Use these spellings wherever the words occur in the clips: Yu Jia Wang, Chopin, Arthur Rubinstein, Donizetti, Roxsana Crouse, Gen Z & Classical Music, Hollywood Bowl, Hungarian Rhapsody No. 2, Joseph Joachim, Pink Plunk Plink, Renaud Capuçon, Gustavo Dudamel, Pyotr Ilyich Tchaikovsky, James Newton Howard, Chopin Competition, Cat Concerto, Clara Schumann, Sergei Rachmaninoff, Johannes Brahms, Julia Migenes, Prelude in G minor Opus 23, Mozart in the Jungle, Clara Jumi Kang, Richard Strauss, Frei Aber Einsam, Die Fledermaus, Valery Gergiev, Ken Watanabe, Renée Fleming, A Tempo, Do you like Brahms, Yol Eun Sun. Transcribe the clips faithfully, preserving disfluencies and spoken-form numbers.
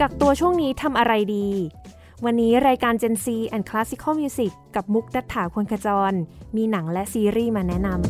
กักตัวช่วงนี้ทำอะไรดีวันนี้รายการ Gen Z and Classical Music กับมุกณัฐฐา ควรขจรมีหนังและซีรีส์มาแนะนำ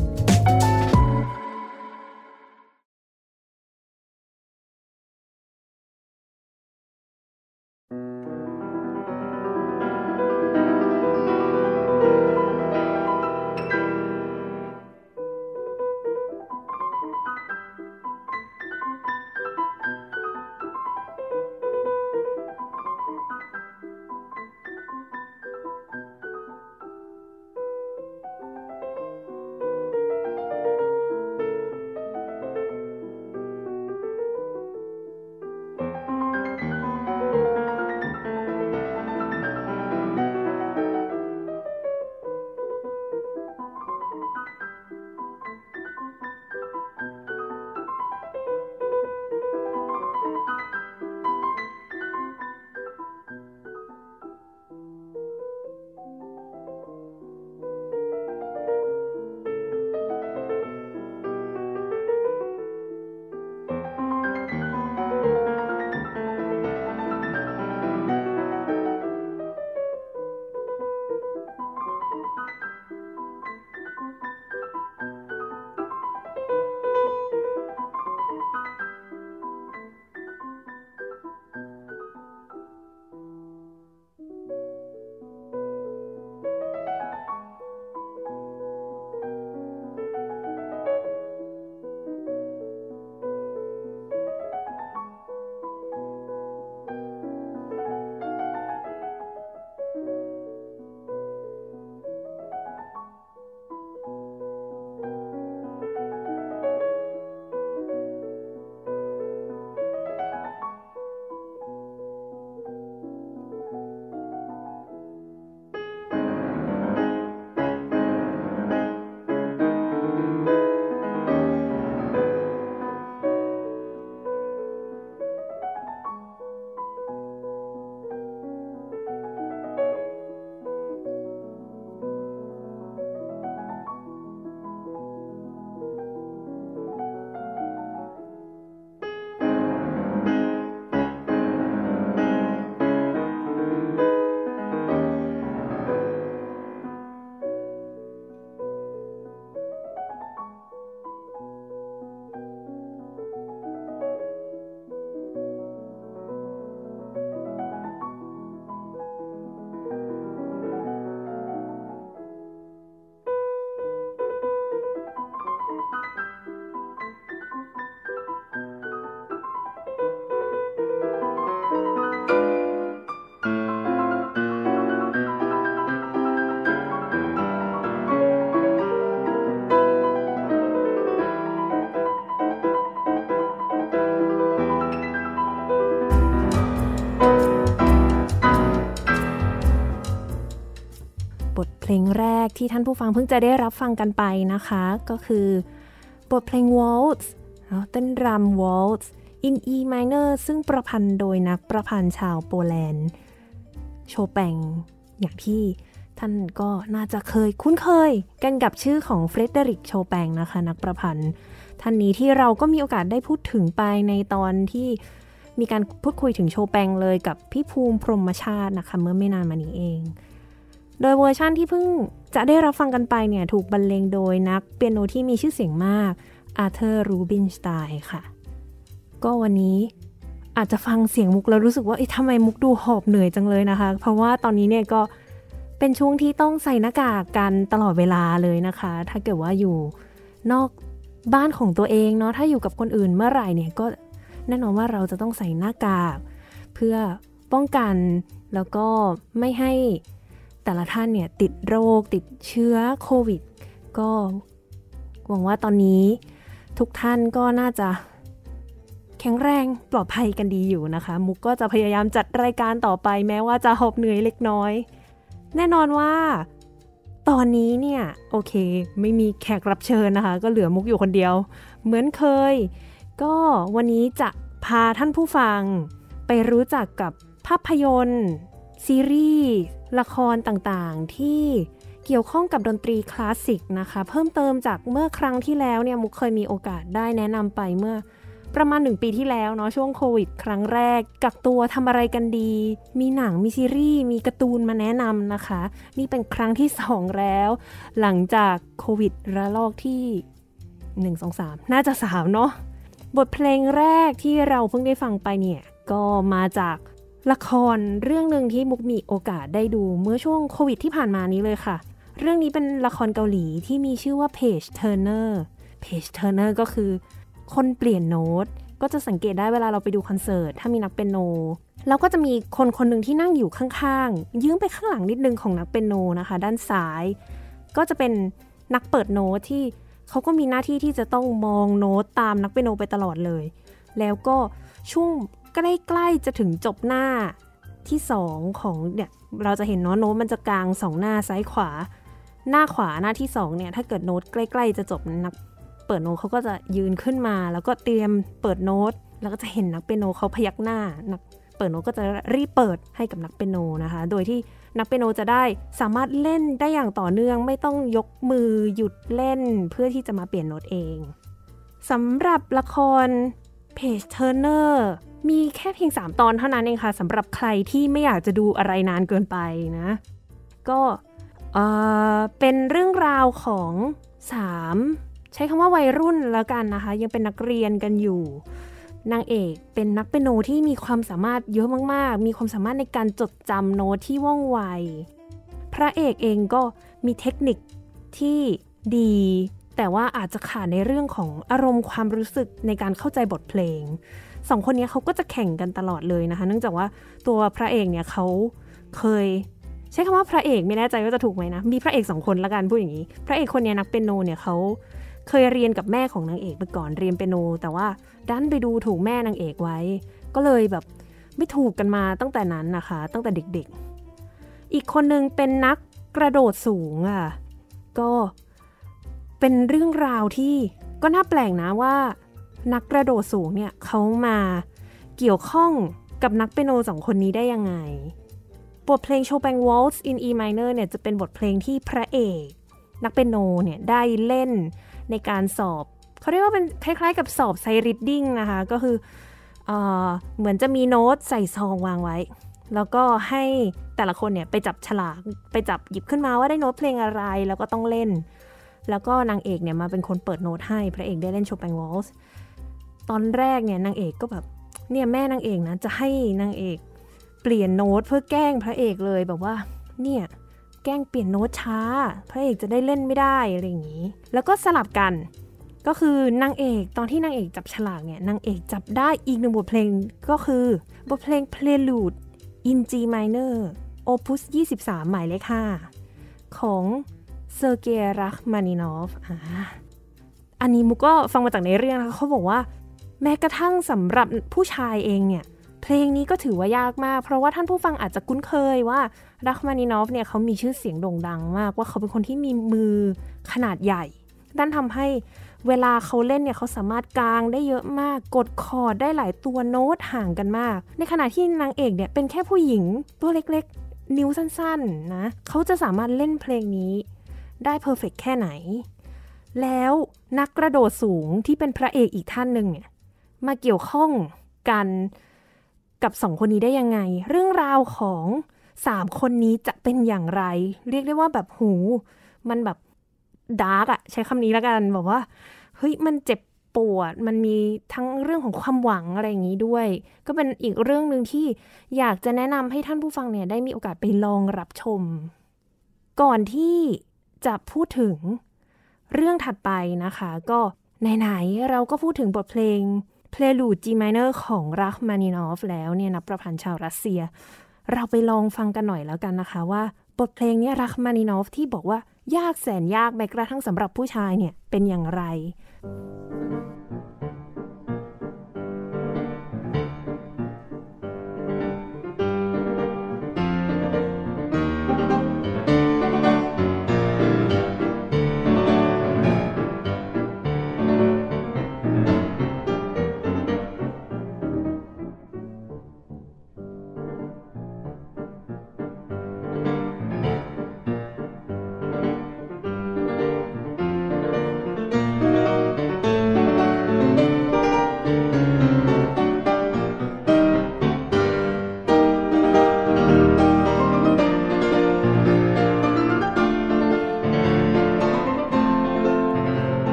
เพลงแรกที่ท่านผู้ฟังเพิ่งจะได้รับฟังกันไปนะคะก็คือบทเพลง Waltz เต้นรำ Waltz in E minor ซึ่งประพันธ์โดยนักประพันธ์ชาวโปแลนด์โชแปงอย่างที่ท่านก็น่าจะเคยคุ้นเคยกันกับชื่อของเฟรเดริกโชแปงนะคะนักประพันธ์ท่านนี้ที่เราก็มีโอกาสได้พูดถึงไปในตอนที่มีการพูดคุยถึงโชแปงเลยกับพี่ภูมิพรหมชาตินะคะเมื่อไม่นานมานี้เองโดยเวอร์ชั่นที่เพิ่งจะได้รับฟังกันไปเนี่ยถูกบรรเลงโดยนักเปียโนที่มีชื่อเสียงมาก Arthur Rubinstein ค่ะก็วันนี้อาจจะฟังเสียงมุกแล้วรู้สึกว่าเอ๊ะทำไมมุกดูหอบเหนื่อยจังเลยนะคะเพราะว่าตอนนี้เนี่ยก็เป็นช่วงที่ต้องใส่หน้ากากกันตลอดเวลาเลยนะคะถ้าเกิดว่าอยู่นอกบ้านของตัวเองเนาะถ้าอยู่กับคนอื่นเมื่อไหร่เนี่ยก็แน่นอนว่าเราจะต้องใส่หน้ากากเพื่อป้องกันแล้วก็ไม่ให้แต่ละท่านเนี่ยติดโรคติดเชื้อโควิดก็หวังว่าตอนนี้ทุกท่านก็น่าจะแข็งแรงปลอดภัยกันดีอยู่นะคะมุกก็จะพยายามจัดรายการต่อไปแม้ว่าจะหอบเหนื่อยเล็กน้อยแน่นอนว่าตอนนี้เนี่ยโอเคไม่มีแขกรับเชิญนะคะก็เหลือมุกอยู่คนเดียวเหมือนเคยก็วันนี้จะพาท่านผู้ฟังไปรู้จักกับภาพยนตร์ซีรีส์ละครต่างๆที่เกี่ยวข้องกับดนตรีคลาสสิกนะคะเพิ่มเติมจากเมื่อครั้งที่แล้วเนี่ยมุกเคยมีโอกาสได้แนะนำไปเมื่อ ประมาณหนึ่งปีที่แล้วเนาะช่วงโควิดครั้งแรกกักตัวทำอะไรกันดีมีหนังมีซีรีส์มีการ์ตูนมาแนะนำนะคะนี่เป็นครั้งที่สองแล้วหลังจากโควิดระลอกที่หนึ่ง สอง สามน่าจะสามเนาะบทเพลงแรกที่เราเพิ่งได้ฟังไปเนี่ยก็มาจากละครเรื่องนึงที่มุกมีโอกาสได้ดูเมื่อช่วงโควิดที่ผ่านมานี้เลยค่ะเรื่องนี้เป็นละครเกาหลีที่มีชื่อว่า Page Turner Page Turner ก็คือคนเปลี่ยนโน้ตก็จะสังเกตได้เวลาเราไปดูคอนเสิร์ตถ้ามีนักเปียโนแล้วก็จะมีคนคนหนึ่งที่นั่งอยู่ข้างๆยื้องไปข้างหลังนิดนึงของนักเปียโนนะคะด้านซ้ายก็จะเป็นนักเปิดโน้ตที่เขาก็มีหน้าที่ที่จะต้องมองโน้ตตามนักเปียโนไปตลอดเลยแล้วก็ช่วงใกล้ๆจะถึงจบหน้าที่สองของเนี่ยเราจะเห็นเนาะโน้ตมันจะกลางสองหน้าซ้ายขวาหน้าขวาหน้าที่สองเนี่ยถ้าเกิดโน้ตใกล้ๆจะจบนักเปิดโน้ตเขาก็จะยืนขึ้นมาแล้วก็เตรียมเปิดโน้ตแล้วก็จะเห็นนักเปียโนเขาพยักหน้านักเปิดโน้ตก็จะรีบเปิดให้กับนักเปียโนนะคะโดยที่นักเปียโนจะได้สามารถเล่นได้อย่างต่อเนื่องไม่ต้องยกมือหยุดเล่นเพื่อที่จะมาเปลี่ยนโน้ตเองสำหรับละคร Page Turner มีแค่เพียงสามตอนเท่านั้นเองค่ะสำหรับใครที่ไม่อยากจะดูอะไรนานเกินไปนะก็เอ่อเป็นเรื่องราวของสามใช้คำว่าวัยรุ่นแล้วกันนะคะยังเป็นนักเรียนกันอยู่นางเอกเป็นนักเปียโนที่มีความสามารถเยอะมากๆมีความสามารถในการจดจำโน้ตที่ว่องไวพระเอกเองก็มีเทคนิคที่ดีแต่ว่าอาจจะขาดในเรื่องของอารมณ์ความรู้สึกในการเข้าใจบทเพลงสองคนนี้เขาก็จะแข่งกันตลอดเลยนะคะเนื่องจากว่าตัวพระเอกเนี่ยเขาเคยใช้คำว่าพระเอกไม่แน่ใจว่าจะถูกไหมนะมีพระเอกสองคนละกันพูดอย่างนี้พระเอกคนนี้นักเปียโนเนี่ยเขาเคยเรียนกับแม่ของนางเอกไปก่อนเรียนเปียโนแต่ว่าดันไปดูถูกแม่นางเอกไว้ก็เลยแบบไม่ถูกกันมาตั้งแต่นั้นนะคะตั้งแต่เด็กๆอีกคนนึงเป็นนักกระโดดสูงอ่ะก็เป็นเรื่องราวที่ก็น่าแปลกนะว่านักกระโดดสูงเนี่ยเขามาเกี่ยวข้องกับนักเปียโนสองคนนี้ได้ยังไงบทเพลง Chopin Waltz in E minor เนี่ยจะเป็นบทเพลงที่พระเอกนักเปียโนเนี่ยได้เล่นในการสอบเขาเรียกว่าเป็นคล้ายๆกับสอบไซริดดิ้งนะคะก็คือ เอ่อ เหมือนจะมีโน้ตใส่ซองวางไว้แล้วก็ให้แต่ละคนเนี่ยไปจับฉลากไปจับหยิบขึ้นมาว่าได้โน้ตเพลงอะไรแล้วก็ต้องเล่นแล้วก็นางเอกเนี่ยมาเป็นคนเปิดโน้ตให้พระเอกได้เล่นโชปังวอลซ์ตอนแรกเนี่ยนางเอกก็แบบเนี่ยแม่นางเอกนะจะให้นางเอกเปลี่ยนโน้ตเพื่อแกล้งพระเอกเลยแบบว่าเนี่ยแกล้งเปลี่ยนโน้ตช้าพระเอกจะได้เล่นไม่ได้อะไรอย่างนี้แล้วก็สลับกันก็คือนางเอกตอนที่นางเอกจับฉลากเนี่ยนางเอกจับได้อีกหนึ่งบทเพลงก็คือบทเพลง Prelude in G minor Opus ยี่สิบสามหมายเลขห้าของ Sergei Rachmaninoff อ่าอันนี้มุกก็ฟังมาจากในเรื่องนะคะเขาบอกว่าแม้กระทั่งสำหรับผู้ชายเองเนี่ยเพลงนี้ก็ถือว่ายากมากเพราะว่าท่านผู้ฟังอาจจะคุ้นเคยว่าราคมานินอฟเนี่ยเขามีชื่อเสียงโด่งดังมากว่าเขาเป็นคนที่มีมือขนาดใหญ่นั่นทำให้เวลาเขาเล่นเนี่ยเขาสามารถกางได้เยอะมากกดคอร์ดได้หลายตัวโน้ตห่างกันมากในขณะที่นางเอกเนี่ยเป็นแค่ผู้หญิงตัวเล็กๆนิ้วสั้นๆนะเขาจะสามารถเล่นเพลงนี้ได้เพอร์เฟคแค่ไหนแล้วนักกระโดดสูงที่เป็นพระเอกอีกท่านนึงเนี่ยมาเกี่ยวข้องกันกับสองคนนี้ได้ยังไงเรื่องราวของสามคนนี้จะเป็นอย่างไรเรียกได้ว่าแบบหูมันแบบดาร์กอะใช้คำนี้แล้วกันแบบว่าเฮ้ยมันเจ็บปวดมันมีทั้งเรื่องของความหวังอะไรอย่างนี้ด้วยก็เป็นอีกเรื่องนึงที่อยากจะแนะนำให้ท่านผู้ฟังเนี่ยได้มีโอกาสไปลองรับชมก่อนที่จะพูดถึงเรื่องถัดไปนะคะก็ไหนๆเราก็พูดถึงบทเพลงPrelude G minor ของราคมานินอฟแล้วเนี่ยนักประพันธ์ชาวรัสเซียเราไปลองฟังกันหน่อยแล้วกันนะคะว่าบทเพลงนี้ราคมานินอฟที่บอกว่ายากแสนยากแม้กระทั่งสำหรับผู้ชายเนี่ยเป็นอย่างไร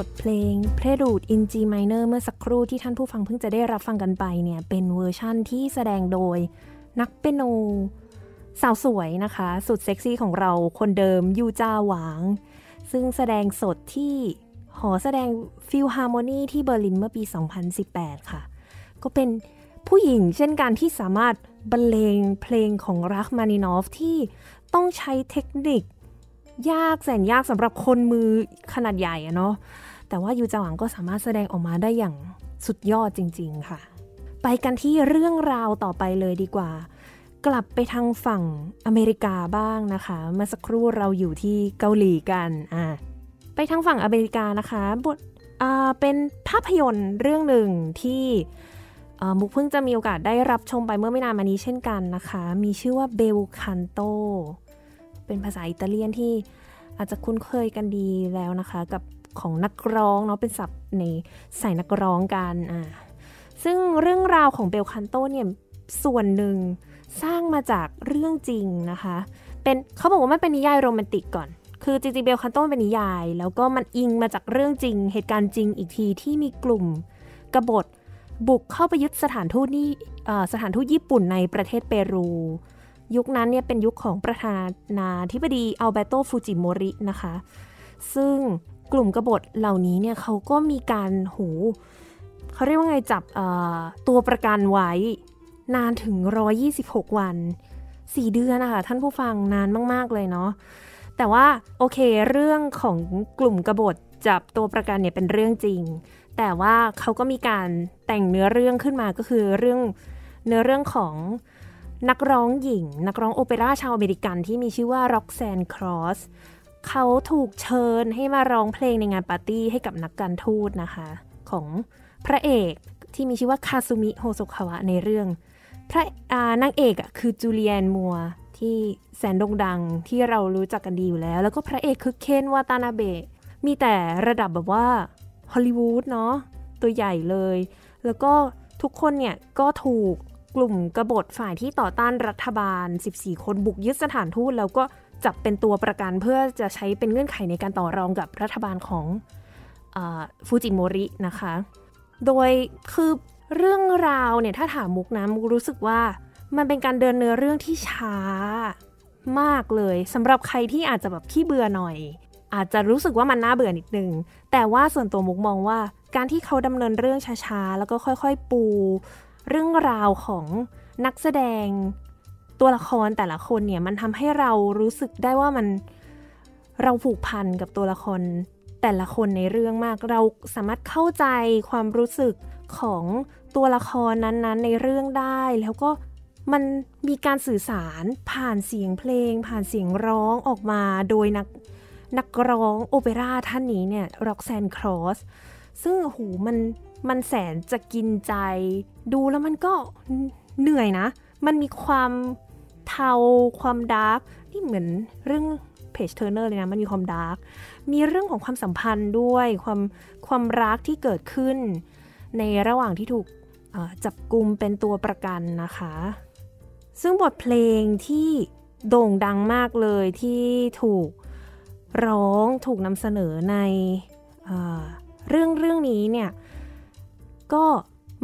บทเพลง Prelude in G minor เมื่อสักครู่ที่ท่านผู้ฟังเพิ่งจะได้รับฟังกันไปเนี่ยเป็นเวอร์ชันที่แสดงโดยนักเปียโนสาวสวยนะคะสุดเซ็กซี่ของเราคนเดิมยูจาหวางซึ่งแสดงสดที่หอแสดงฟิลฮาร์โมนีที่เบอร์ลินเมื่อปีสองพันสิบแปดค่ะก็เป็นผู้หญิงเช่นกันที่สามารถบรรเลงเพลงของราคมานินอฟที่ต้องใช้เทคนิคยากแสนยากสำหรับคนมือขนาดใหญ่อะเนาะแต่ว่ายูจาหวังก็สามารถแสดงออกมาได้อย่างสุดยอดจริงๆค่ะไปกันที่เรื่องราวต่อไปเลยดีกว่ากลับไปทางฝั่งอเมริกาบ้างนะคะเมื่อสักครู่เราอยู่ที่เกาหลีกันอ่ะไปทางฝั่งอเมริกานะคะบทอ่าเป็นภาพยนตร์เรื่องหนึ่งที่มุกเพิ่งจะมีโอกาสได้รับชมไปเมื่อไม่นานมานี้เช่นกันนะคะมีชื่อว่าเบลคันโตเป็นภาษาอิตาเลียนที่อาจจะคุ้นเคยกันดีแล้วนะคะกับของนักร้องเนาะเป็นศัพท์ในสายนักร้องกันอ่าซึ่งเรื่องราวของเบลคันโตเนี่ยส่วนหนึ่งสร้างมาจากเรื่องจริงนะคะเป็นเขาบอกว่ามันเป็นนิยายโรแมนติกก่อนคือจริงๆเบลคันโตเป็นนิยายแล้วก็มันอิงมาจากเรื่องจริงเหตุการณ์จริงอีกทีที่มีกลุ่มกบฏบุกเข้าไปยึดสถานทูตนี่สถานทูตญี่ปุ่นในประเทศเปรูยุคนั้นเนี่ยเป็นยุคของประธานาธิบดีอัลเบโตฟูจิโมรินะคะซึ่งกลุ่มกบฏเหล่านี้เนี่ยเขาก็มีการหูเขาเรียกว่าไงจับตัวประกันไว้นานถึงหนึ่งร้อยยี่สิบหกวันสี่เดือนนะคะท่านผู้ฟังนานมากๆเลยเนาะแต่ว่าโอเคเรื่องของกลุ่มกบฏจับตัวประกันเนี่ยเป็นเรื่องจริงแต่ว่าเขาก็มีการแต่งเนื้อเรื่องขึ้นมาก็คือเรื่องเนื้อเรื่องของนักร้องหญิงนักร้องโอเปร่าชาวอเมริกันที่มีชื่อว่าร็อกแซนครอสเขาถูกเชิญให้มาร้องเพลงในงานปาร์ตี้ให้กับนักการทูตนะคะของพระเอกที่มีชื่อว่าคาซูมิโฮโซคาวะในเรื่องพระนางเอกคือจูเลียนมัวที่แสนโด่งดังที่เรารู้จักกันดีอยู่แล้วแล้วก็พระเอกคือเคนวาตานาเบะมีแต่ระดับแบบว่าฮอลลีวูดเนาะตัวใหญ่เลยแล้วก็ทุกคนเนี่ยก็ถูกกลุ่มกบฏฝ่ายที่ต่อต้านรัฐบาลสิบสี่คนบุกยึดสถานทูตแล้วก็จับเป็นตัวประกันเพื่อจะใช้เป็นเงื่อนไขในการต่อรองกับรัฐบาลของฟูจิโมรินะคะโดยคือเรื่องราวเนี่ยถ้าถามมุกนะมุกรู้สึกว่ามันเป็นการเดินเนื้อเรื่องที่ช้ามากเลยสำหรับใครที่อาจจะแบบขี้เบื่อหน่อยอาจจะรู้สึกว่ามันน่าเบื่อนิดนึงแต่ว่าส่วนตัวมุกมองว่าการที่เขาดำเนินเรื่องช้าๆแล้วก็ค่อยๆปูเรื่องราวของนักแสดงตัวละครแต่ละคนเนี่ยมันทำให้เรารู้สึกได้ว่ามันเราผูกพันกับตัวละครแต่ละคนในเรื่องมากเราสามารถเข้าใจความรู้สึกของตัวละครนั้นๆในเรื่องได้แล้วก็มันมีการสื่อสารผ่านเสียงเพลงผ่านเสียงร้องออกมาโดยนักนักร้องโอเปร่าท่านนี้เนี่ยร็อกแซนครอสซึ่งหูมันมันแสนจะกินใจดูแล้วมันก็เหนื่อยนะมันมีความเทาความดาร์กนี่เหมือนเรื่อง Page Turner เลยนะมันมีความดาร์กมีเรื่องของความสัมพันธ์ด้วยความความรักที่เกิดขึ้นในระหว่างที่ถูกจับกุมเป็นตัวประกันนะคะซึ่งบทเพลงที่โด่งดังมากเลยที่ถูกร้องถูกนำเสนอในเอ่อเรื่องเรื่องนี้เนี่ยก็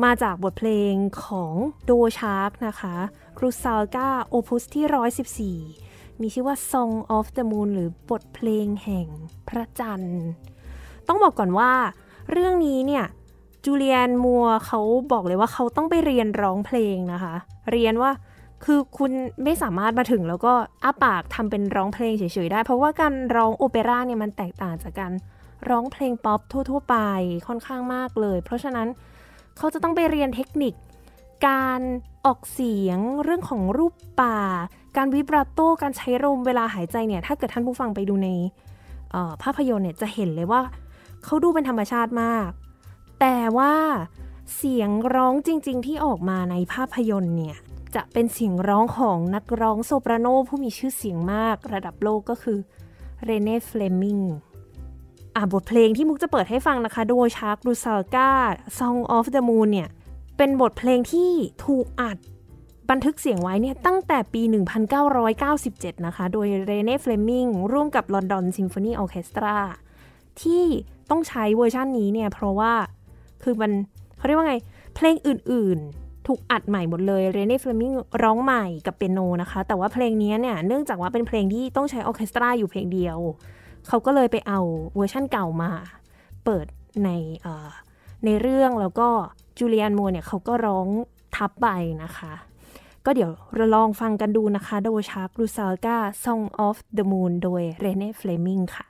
มาจากบทเพลงของโดชาร์กนะคะครูซาลกาโอปุสที่หนึ่งร้อยสิบสี่มีชื่อว่า Song of the Moon หรือบทเพลงแห่งพระจันทร์ต้องบอกก่อนว่าเรื่องนี้เนี่ยจูเลียนมัวเขาบอกเลยว่าเขาต้องไปเรียนร้องเพลงนะคะเรียนว่าคือคุณไม่สามารถมาถึงแล้วก็อ้าปากทำเป็นร้องเพลงเฉยๆได้เพราะว่าการร้องโอเปร่าเนี่ยมันแตกต่างจากการร้องเพลงป๊อปทั่วๆไปค่อนข้างมากเลยเพราะฉะนั้นเขาจะต้องไปเรียนเทคนิคการออกเสียงเรื่องของรูปปากการวิบราโตการใช้ลมเวลาหายใจเนี่ยถ้าเกิดท่านผู้ฟังไปดูในภาพยนตร์เนี่ยจะเห็นเลยว่าเขาดูเป็นธรรมชาติมากแต่ว่าเสียงร้องจริงๆที่ออกมาในภาพยนตร์เนี่ยจะเป็นเสียงร้องของนักร้องโซปราโนผู้มีชื่อเสียงมากระดับโลกก็คือเรเน่เฟลมิงอ่ะบทเพลงที่มุกจะเปิดให้ฟังนะคะโดยชาร์กดูซาลกา Song of the Moon เนี่ยเป็นบทเพลงที่ถูกอัดบันทึกเสียงไว้เนี่ยตั้งแต่ปีหนึ่งพันเก้าร้อยเก้าสิบเจ็ดนะคะโดยเรเน่เฟลมิงร่วมกับ London Symphony Orchestra ที่ต้องใช้เวอร์ชันนี้เนี่ยเพราะว่าคือมันเขาเรียกว่าไงเพลงอื่นๆถูกอัดใหม่หมดเลยเรเน่เฟลมิงร้องใหม่กับเปียโนนะคะแต่ว่าเพลงนี้เนี่ยเนื่องจากว่าเป็นเพลงที่ต้องใช้ออร์เคสตราอยู่เพลงเดียวเขาก็เลยไปเอาเวอร์ชันเก่ามาเปิดในเอ่อในเรื่องแล้วก็จูเลียนมัวเนี่ยเขาก็ร้องทับไปนะคะก็เดี๋ยวเราลองฟังกันดูนะคะโดยชาร์ลูซาลกา Song of the Moon โดยเรเน่เฟลมิงค่ะ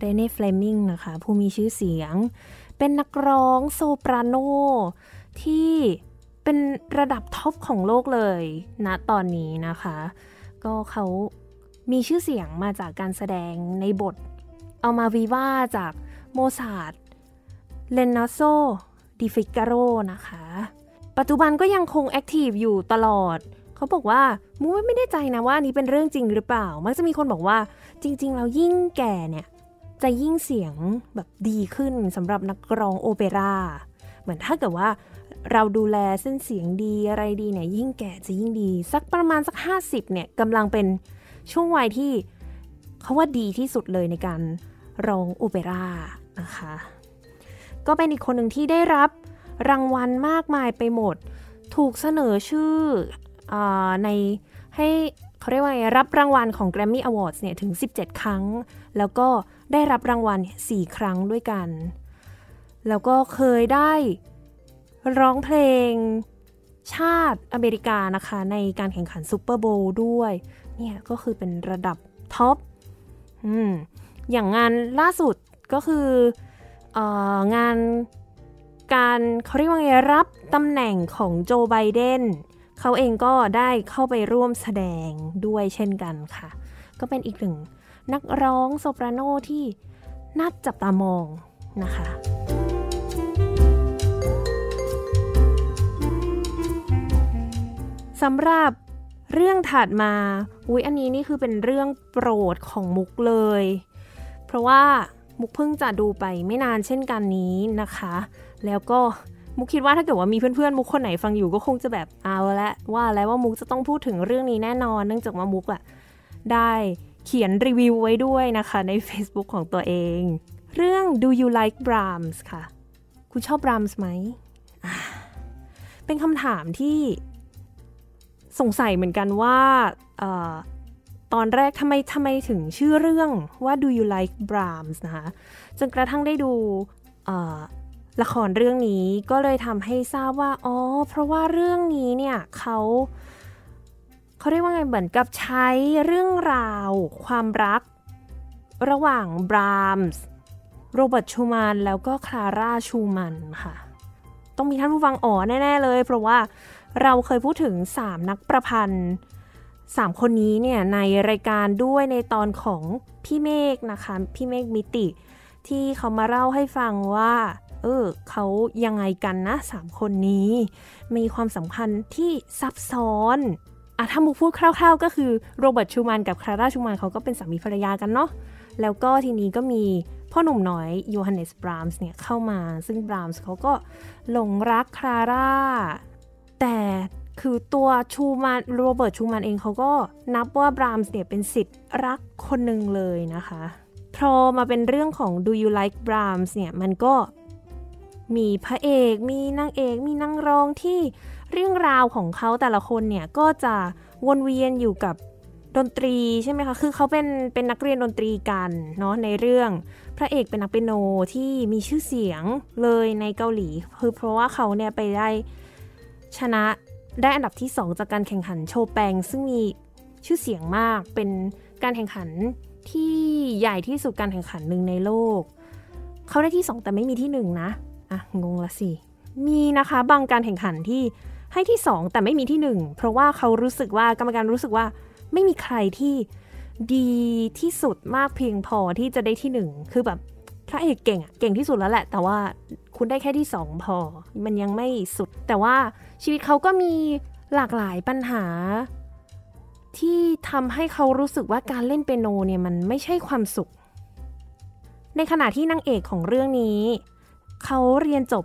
เรเน่เฟลมิงนะคะผู้มีชื่อเสียงเป็นนักร้องโซปราโนที่เป็นระดับท็อปของโลกเลยณตอนนี้นะคะก็เขามีชื่อเสียงมาจากการแสดงในบทเอามาวีว่าจากโมซาร์ทเลนนาโซดิฟิกาโรนะคะปัจจุบันก็ยังคงแอคทีฟอยู่ตลอดเขาบอกว่ามูไม่แน่ใจนะว่านี่เป็นเรื่องจริงหรือเปล่ามักจะมีคนบอกว่าจริงๆแล้วยิ่งแก่เนี่ยจะยิ่งเสียงแบบดีขึ้นสำหรับนักร้องโอเปร่าเหมือนถ้าเกิดว่าเราดูแลเส้นเสียงดีอะไรดีเนี่ยยิ่งแก่จะยิ่งดีสักประมาณสักห้าสิบเนี่ยกำลังเป็นช่วงวัยที่เขาว่าดีที่สุดเลยในการร้องโอเปร่านะคะก็เป็นอีกคนหนึ่งที่ได้รับรางวัลมากมายไปหมดถูกเสนอชื่อในให้เขาเรียกว่ารับรางวัลของ Grammy Awards เนี่ยถึงสิบเจ็ดครั้งแล้วก็ได้รับรางวัลสี่ครั้งด้วยกันแล้วก็เคยได้ร้องเพลงชาติอเมริกานะคะในการแข่งขันซุปเปอร์โบว์ด้วยเนี่ยก็คือเป็นระดับท็อปอืมอย่างงานล่าสุดก็คือเอ่องาน การเขาเรียกว่าไงรับตำแหน่งของโจไบเดนเขาเองก็ได้เข้าไปร่วมแสดงด้วยเช่นกันค่ะก็เป็นอีกหนึ่งนักร้องโซปราโนที่น่าจับตามองนะคะสำหรับเรื่องถัดมาอุ๊ยอันนี้นี่คือเป็นเรื่องโปรดของมุกเลยเพราะว่ามุกเพิ่งจะดูไปไม่นานเช่นกันนี้นะคะแล้วก็มุกคิดว่าถ้าเกิดว่ามีเพื่อนๆมุกคนไหนฟังอยู่ก็คงจะแบบเอาละว่าแล้วว่ามุกจะต้องพูดถึงเรื่องนี้แน่นอนเนื่องจากว่ามุกอะได้เขียนรีวิวไว้ด้วยนะคะใน Facebook ของตัวเองเรื่อง Do you like Brahms ค่ะคุณชอบ Brahms ไหมเป็นคำถามที่สงสัยเหมือนกันว่าเอ่อตอนแรกทำไมทำไมถึงชื่อเรื่องว่า Do you like Brahms นะคะจนกระทั่งได้ดูเอ่อละครเรื่องนี้ก็เลยทำให้ทราบว่าอ๋อเพราะว่าเรื่องนี้เนี่ยเขาเขาเรียกว่าไงเหมือนกับใช้เรื่องราวความรักระหว่างบรามส์โรเบิร์ตชูแมนแล้วก็คลาร่าชูแมนค่ะต้องมีท่านผู้ฟังอ๋อแน่ๆเลยเพราะว่าเราเคยพูดถึงสามนักประพันธ์สามคนนี้เนี่ยในรายการด้วยในตอนของพี่เมฆนะคะพี่เมฆมิติที่เขามาเล่าให้ฟังว่าเออเขายังไงกันนะสามคนนี้มีความสัมพันธ์ที่ซับซ้อนอ่ะถ้ามุกพูดคร่าวๆก็คือโรเบิร์ตชูแมนกับคลาร่าชูแมนเขาก็เป็นสามีภรรยากันเนาะแล้วก็ทีนี้ก็มีพ่อหนุ่มน้อยโยฮันเนสบรามส์เนี่ยเข้ามาซึ่งบรามส์เขาก็หลงรักคลาร่าแต่คือตัวชูแมนโรเบิร์ตชูแมนเองเขาก็นับว่าบรามส์เนี่ยเป็นศิษย์รักคนหนึ่งเลยนะคะพอมาเป็นเรื่องของ Do You Like Brahms เนี่ยมันก็มีพระเอกมีนางเอกมีนางรองที่เรื่องราวของเขาแต่ละคนเนี่ยก็จะวนเวียนอยู่กับดนตรีใช่ไหมคะคือเขาเป็นเป็นนักเรียนดนตรีกันเนาะในเรื่องพระเอกเป็นนักเปียโนที่มีชื่อเสียงเลยในเกาหลีคือเพราะว่าเขาเนี่ยไปได้ชนะได้อันดับที่สองจากการแข่งขันโชแปงซึ่งมีชื่อเสียงมากเป็นการแข่งขันที่ใหญ่ที่สุดการแข่งขันหนึ่งในโลกเขาได้ที่สองแต่ไม่มีที่หนึ่งนะอ่ะงงละสิมีนะคะบางการแข่งขันที่ให้ที่สองแต่ไม่มีที่หนึ่งเพราะว่าเขารู้สึกว่ากรรมการรู้สึกว่าไม่มีใครที่ดีที่สุดมากเพียงพอที่จะได้ที่หนึ่งคือแบบพระเอกเก่งอ่ะเก่งที่สุดแล้วแหละแต่ว่าคุณได้แค่ที่สองพอมันยังไม่สุดแต่ว่าชีวิตเขาก็มีหลากหลายปัญหาที่ทำให้เขารู้สึกว่าการเล่นเปียโนเนี่ยมันไม่ใช่ความสุขในขณะที่นางเอกของเรื่องนี้เขาเรียนจบ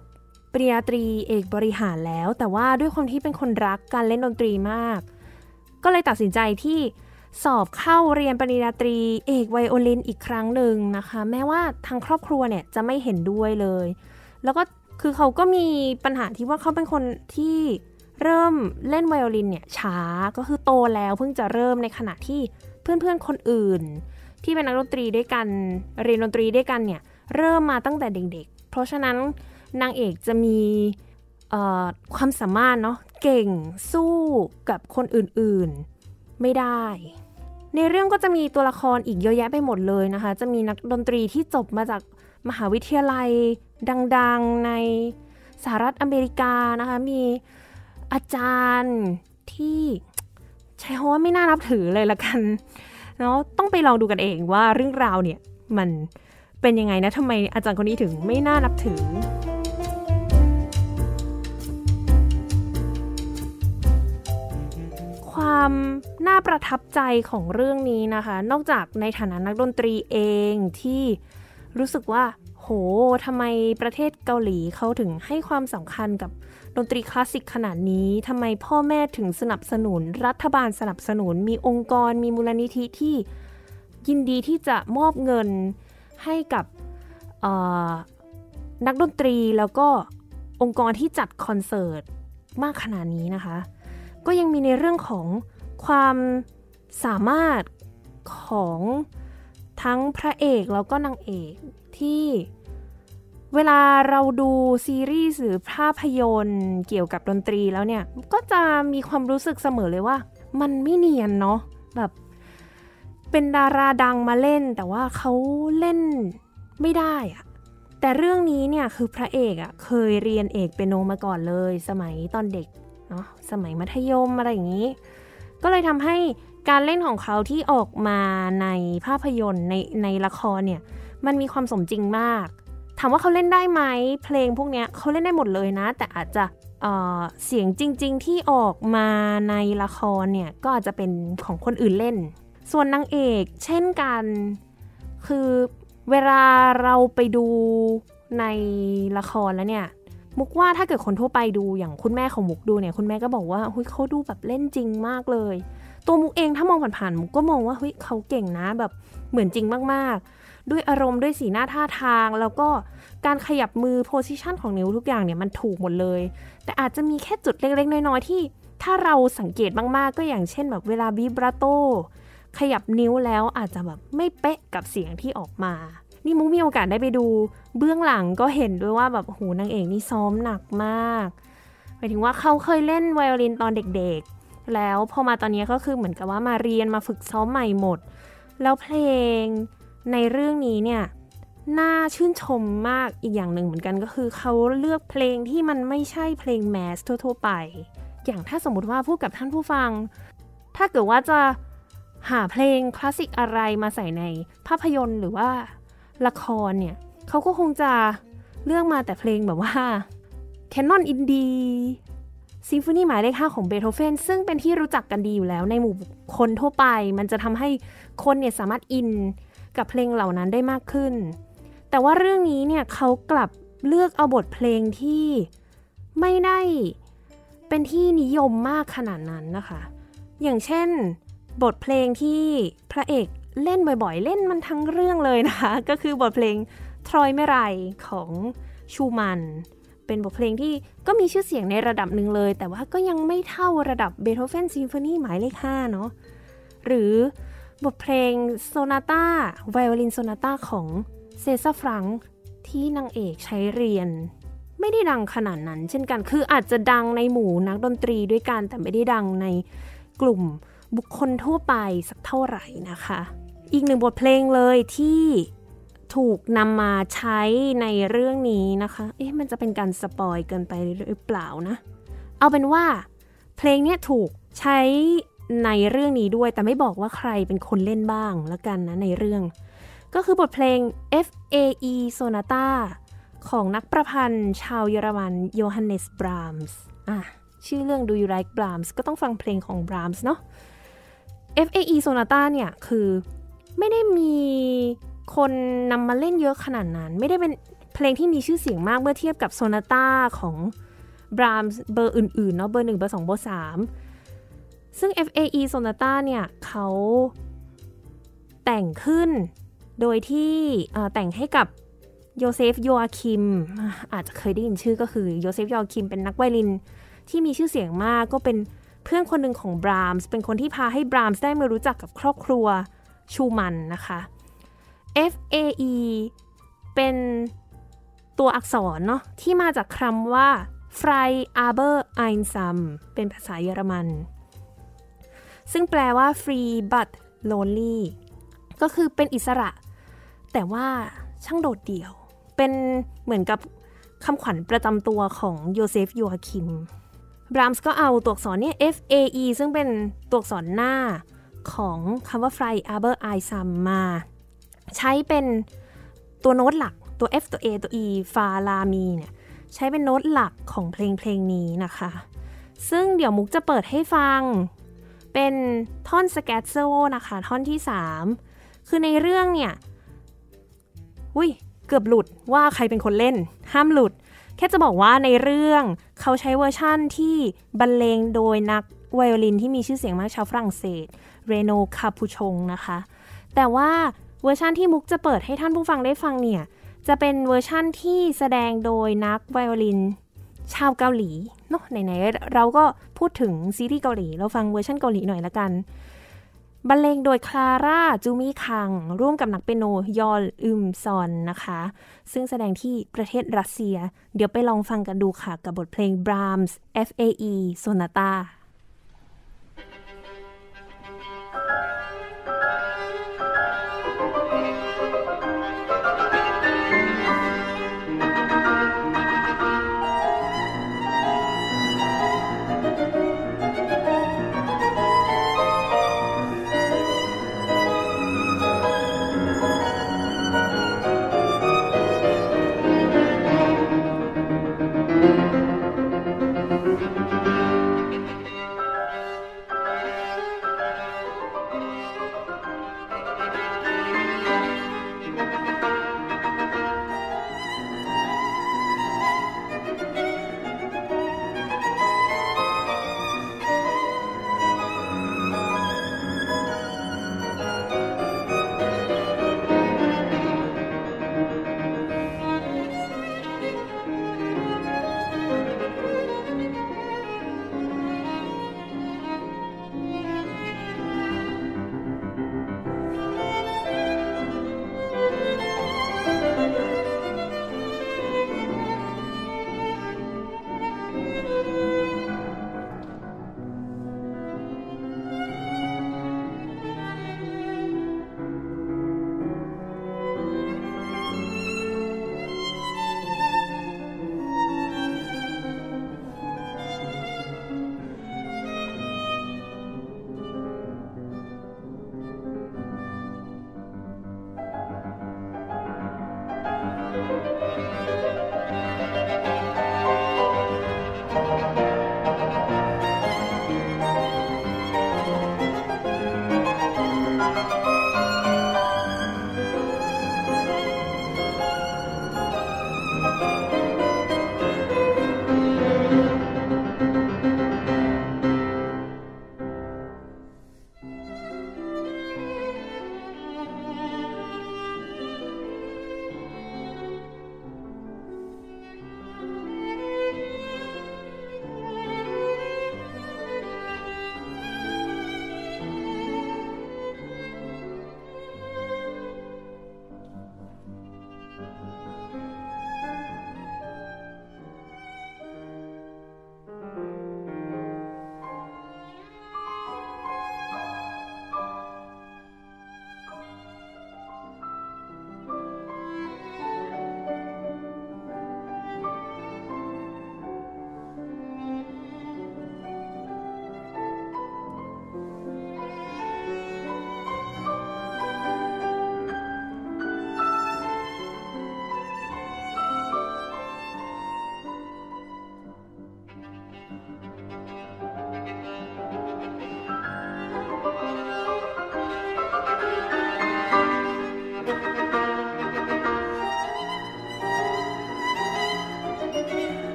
ปริญญาตรีเอกบริหารแล้วแต่ว่าด้วยความที่เป็นคนรักการเล่นดนตรีมากก็เลยตัดสินใจที่สอบเข้าเรียนปริญญาตรีเอกไวโอลินอีกครั้งหนึ่งนะคะแม้ว่าทางครอบครัวเนี่ยจะไม่เห็นด้วยเลยแล้วก็คือเขาก็มีปัญหาที่ว่าเขาเป็นคนที่เริ่มเล่นไวโอลินเนี่ยช้าก็คือโตแล้วเพิ่งจะเริ่มในขณะที่เพื่อนๆคนอื่นที่เป็นนักดนตรีด้วยกันเรียนดนตรีด้วยกันเนี่ยเริ่มมาตั้งแต่เด็กๆเพราะฉะนั้นนางเอกจะมีความสามารถเนาะเก่งสู้กับคนอื่นๆไม่ได้ในเรื่องก็จะมีตัวละครอีกเยอะแยะไปหมดเลยนะคะจะมีนักดนตรีที่จบมาจากมหาวิทยาลัยดังๆในสหรัฐอเมริกานะคะมีอาจารย์ที่ใช้คำว่าไม่น่านับถือเลยละกันเนาะต้องไปลองดูกันเองว่าเรื่องราวเนี่ยมันเป็นยังไงนะทำไมอาจารย์คนนี้ถึงไม่น่านับถือความน่าประทับใจของเรื่องนี้นะคะนอกจากในฐานะนักดนตรีเองที่รู้สึกว่าโหทำไมประเทศเกาหลีเขาถึงให้ความสำคัญกับดนตรีคลาสสิกขนาดนี้ทำไมพ่อแม่ถึงสนับสนุนรัฐบาลสนับสนุนมีองค์กรมีมูลนิธิที่ยินดีที่จะมอบเงินให้กับนักดนตรีแล้วก็องค์กรที่จัดคอนเสิร์ตมากขนาดนี้นะคะก็ยังมีในเรื่องของความสามารถของทั้งพระเอกแล้วก็นางเอกที่เวลาเราดูซีรีส์หรือภาพยนตร์เกี่ยวกับดนตรีแล้วเนี่ยก็จะมีความรู้สึกเสมอเลยว่ามันไม่เนียนเนาะแบบเป็นดาราดังมาเล่นแต่ว่าเขาเล่นไม่ได้อะ แต่เรื่องนี้เนี่ยคือพระเอกอ่ะเคยเรียนเอกเปียโนมาก่อนเลยสมัยตอนเด็กเนาะสมัยมัธยมอะไรอย่างนี้ก็เลยทำให้การเล่นของเขาที่ออกมาในภาพยนตร์ในในละครเนี่ยมันมีความสมจริงมากถามว่าเขาเล่นได้ไหมเพลงพวกเนี้ยเขาเล่นได้หมดเลยนะแต่อาจจะเอ่อเสียงจริงๆที่ออกมาในละครเนี่ยก็อาจจะเป็นของคนอื่นเล่นส่วนนางเอกเช่นกันคือเวลาเราไปดูในละครแล้วเนี่ยมุกว่าถ้าเกิดคนทั่วไปดูอย่างคุณแม่ของมุกดูเนี่ยคุณแม่ก็บอกว่าเฮ้ยเขาดูแบบเล่นจริงมากเลยตัวมุกเองถ้ามองผ่านๆมุกก็มองว่าเฮ้ยเขาเก่งนะแบบเหมือนจริงมากๆด้วยอารมณ์ด้วยสีหน้าท่าทางแล้วก็การขยับมือโพสิชันของนิ้วทุกอย่างเนี่ยมันถูกหมดเลยแต่อาจจะมีแค่จุดเล็กๆน้อยๆที่ถ้าเราสังเกตมากๆก็อย่างเช่นแบบเวลาวิบราโตขยับนิ้วแล้วอาจจะแบบไม่เป๊ะกับเสียงที่ออกมานี่มุกมีโอกาสได้ไปดูเบื้องหลังก็เห็นด้วยว่าแบบโหนางเอกนี่ซ้อมหนักมากหมายถึงว่าเขาเคยเล่นไวโอลินตอนเด็กๆแล้วพอมาตอนนี้ก็คือเหมือนกับว่ามาเรียนมาฝึกซ้อมใหม่หมดแล้วเพลงในเรื่องนี้เนี่ยน่าชื่นชมมากอีกอย่างหนึ่งเหมือนกันก็คือเขาเลือกเพลงที่มันไม่ใช่เพลงแมสทั่วๆไปอย่างถ้าสมมติว่าพูดกับท่านผู้ฟังถ้าเกิดว่าจะหาเพลงคลาสสิกอะไรมาใส่ในภาพยนตร์หรือว่าละครเนี่ยเขาก็คงจะเลือกมาแต่เพลงแบบว่าแคนนอนอินดีซิมโฟนีหมายเลขห้าของเบโธเฟนซึ่งเป็นที่รู้จักกันดีอยู่แล้วในหมู่คนทั่วไปมันจะทำให้คนเนี่ยสามารถอินกับเพลงเหล่านั้นได้มากขึ้นแต่ว่าเรื่องนี้เนี่ยเขากลับเลือกเอาบทเพลงที่ไม่ได้เป็นที่นิยมมากขนาดนั้นนะคะอย่างเช่นบทเพลงที่พระเอกเล่นบ่อยๆเล่นมันทั้งเรื่องเลยนะคะก็คือบทเพลงทรอยเมรัยของชูมันเป็นบทเพลงที่ก็มีชื่อเสียงในระดับหนึ่งเลยแต่ว่าก็ยังไม่เท่าระดับเบโธเฟนซิมโฟนีหมายเลขห้าเนาะหรือบทเพลงโซนาต้าไวโอลินโซนาต้าของเซซ่าฟรังก์ที่นางเอกใช้เรียนไม่ได้ดังขนาดนั้นเช่นกันคืออาจจะดังในหมู่นักดนตรีด้วยกันแต่ไม่ได้ดังในกลุ่มบุคคลทั่วไปสักเท่าไหร่นะคะอีกหนึ่งบทเพลงเลยที่ถูกนำมาใช้ในเรื่องนี้นะคะเอ๊ะมันจะเป็นการสปอยเกินไปหรือเปล่านะเอาเป็นว่าเพลงเนี้ยถูกใช้ในเรื่องนี้ด้วยแต่ไม่บอกว่าใครเป็นคนเล่นบ้างละกันนะในเรื่องก็คือบทเพลง เอฟ เอ อี Sonata ของนักประพันธ์ชาวเยอรมันโยฮันเนสบรามส์อ่ะชื่อเรื่อง Do you like Brahms ก็ต้องฟังเพลงของ Brahms เนาะเอฟ เอ อี Sonata เนี่ยคือไม่ได้มีคนนำมาเล่นเยอะขนาดนั้นไม่ได้เป็นเพลงที่มีชื่อเสียงมากเมื่อเทียบกับ Sonata ของ Brahms เบอร์อื่นๆเนาะเบอร์หนึ่งเบอร์สองเบอร์สามซึ่ง เอฟ เอ อี Sonata เนี่ยเขาแต่งขึ้นโดยที่แต่งให้กับโยเซฟโยอาคิมอาจจะเคยได้ยินชื่อก็คือโยเซฟโยอาคิมเป็นนักไวโอลินที่มีชื่อเสียงมากก็เป็นเพื่อนคนหนึ่งของบรามส์เป็นคนที่พาให้บรามส์ได้มารู้จักกับครอบครัวชูมันนะคะ เอฟ เอ อี เป็นตัวอักษรเนาะที่มาจากคำว่า Frei Aber Einsam เป็นภาษาเยอรมันซึ่งแปลว่า Free but Lonely ก็คือเป็นอิสระแต่ว่าช่างโดดเดี่ยวเป็นเหมือนกับคำขวัญประจำตัวของโยเซฟโยอาคิมบรามส์ก็เอาตัวอักษรเนี่ย เอฟ เอ อี ซึ่งเป็นตัวอักษรหน้าของคำว่า Frei Aber Einsam มาใช้เป็นตัวโน้ตหลักตัว F ตัว A ตัว E ฟาลามีเนี่ยใช้เป็นโน้ตหลักของเพลงเพลงนี้นะคะซึ่งเดี๋ยวมุกจะเปิดให้ฟังเป็นท่อนสแกตโซนะคะท่อนที่สามคือในเรื่องเนี่ยอุ้ยเกือบหลุดว่าใครเป็นคนเล่นห้ามหลุดแค่จะบอกว่าในเรื่องเขาใช้เวอร์ชั่นที่บรรเลงโดยนักไวโอลินที่มีชื่อเสียงมากชาวฝรั่งเศสเรโนคาปูชงนะคะแต่ว่าเวอร์ชั่นที่มุกจะเปิดให้ท่านผู้ฟังได้ฟังเนี่ยจะเป็นเวอร์ชั่นที่แสดงโดยนักไวโอลินชาวเกาหลีเนาะไหนๆเราก็พูดถึงซีรีส์เกาหลีเราฟังเวอร์ชั่นเกาหลีหน่อยละกันบรรเลงโดยคลาร่าจูมิคังร่วมกับนักเปียโนยอลอึมซอนนะคะซึ่งแสดงที่ประเทศรัสเซียเดี๋ยวไปลองฟังกันดูค่ะกับบทเพลง Brahms เอฟ เอ อี Sonata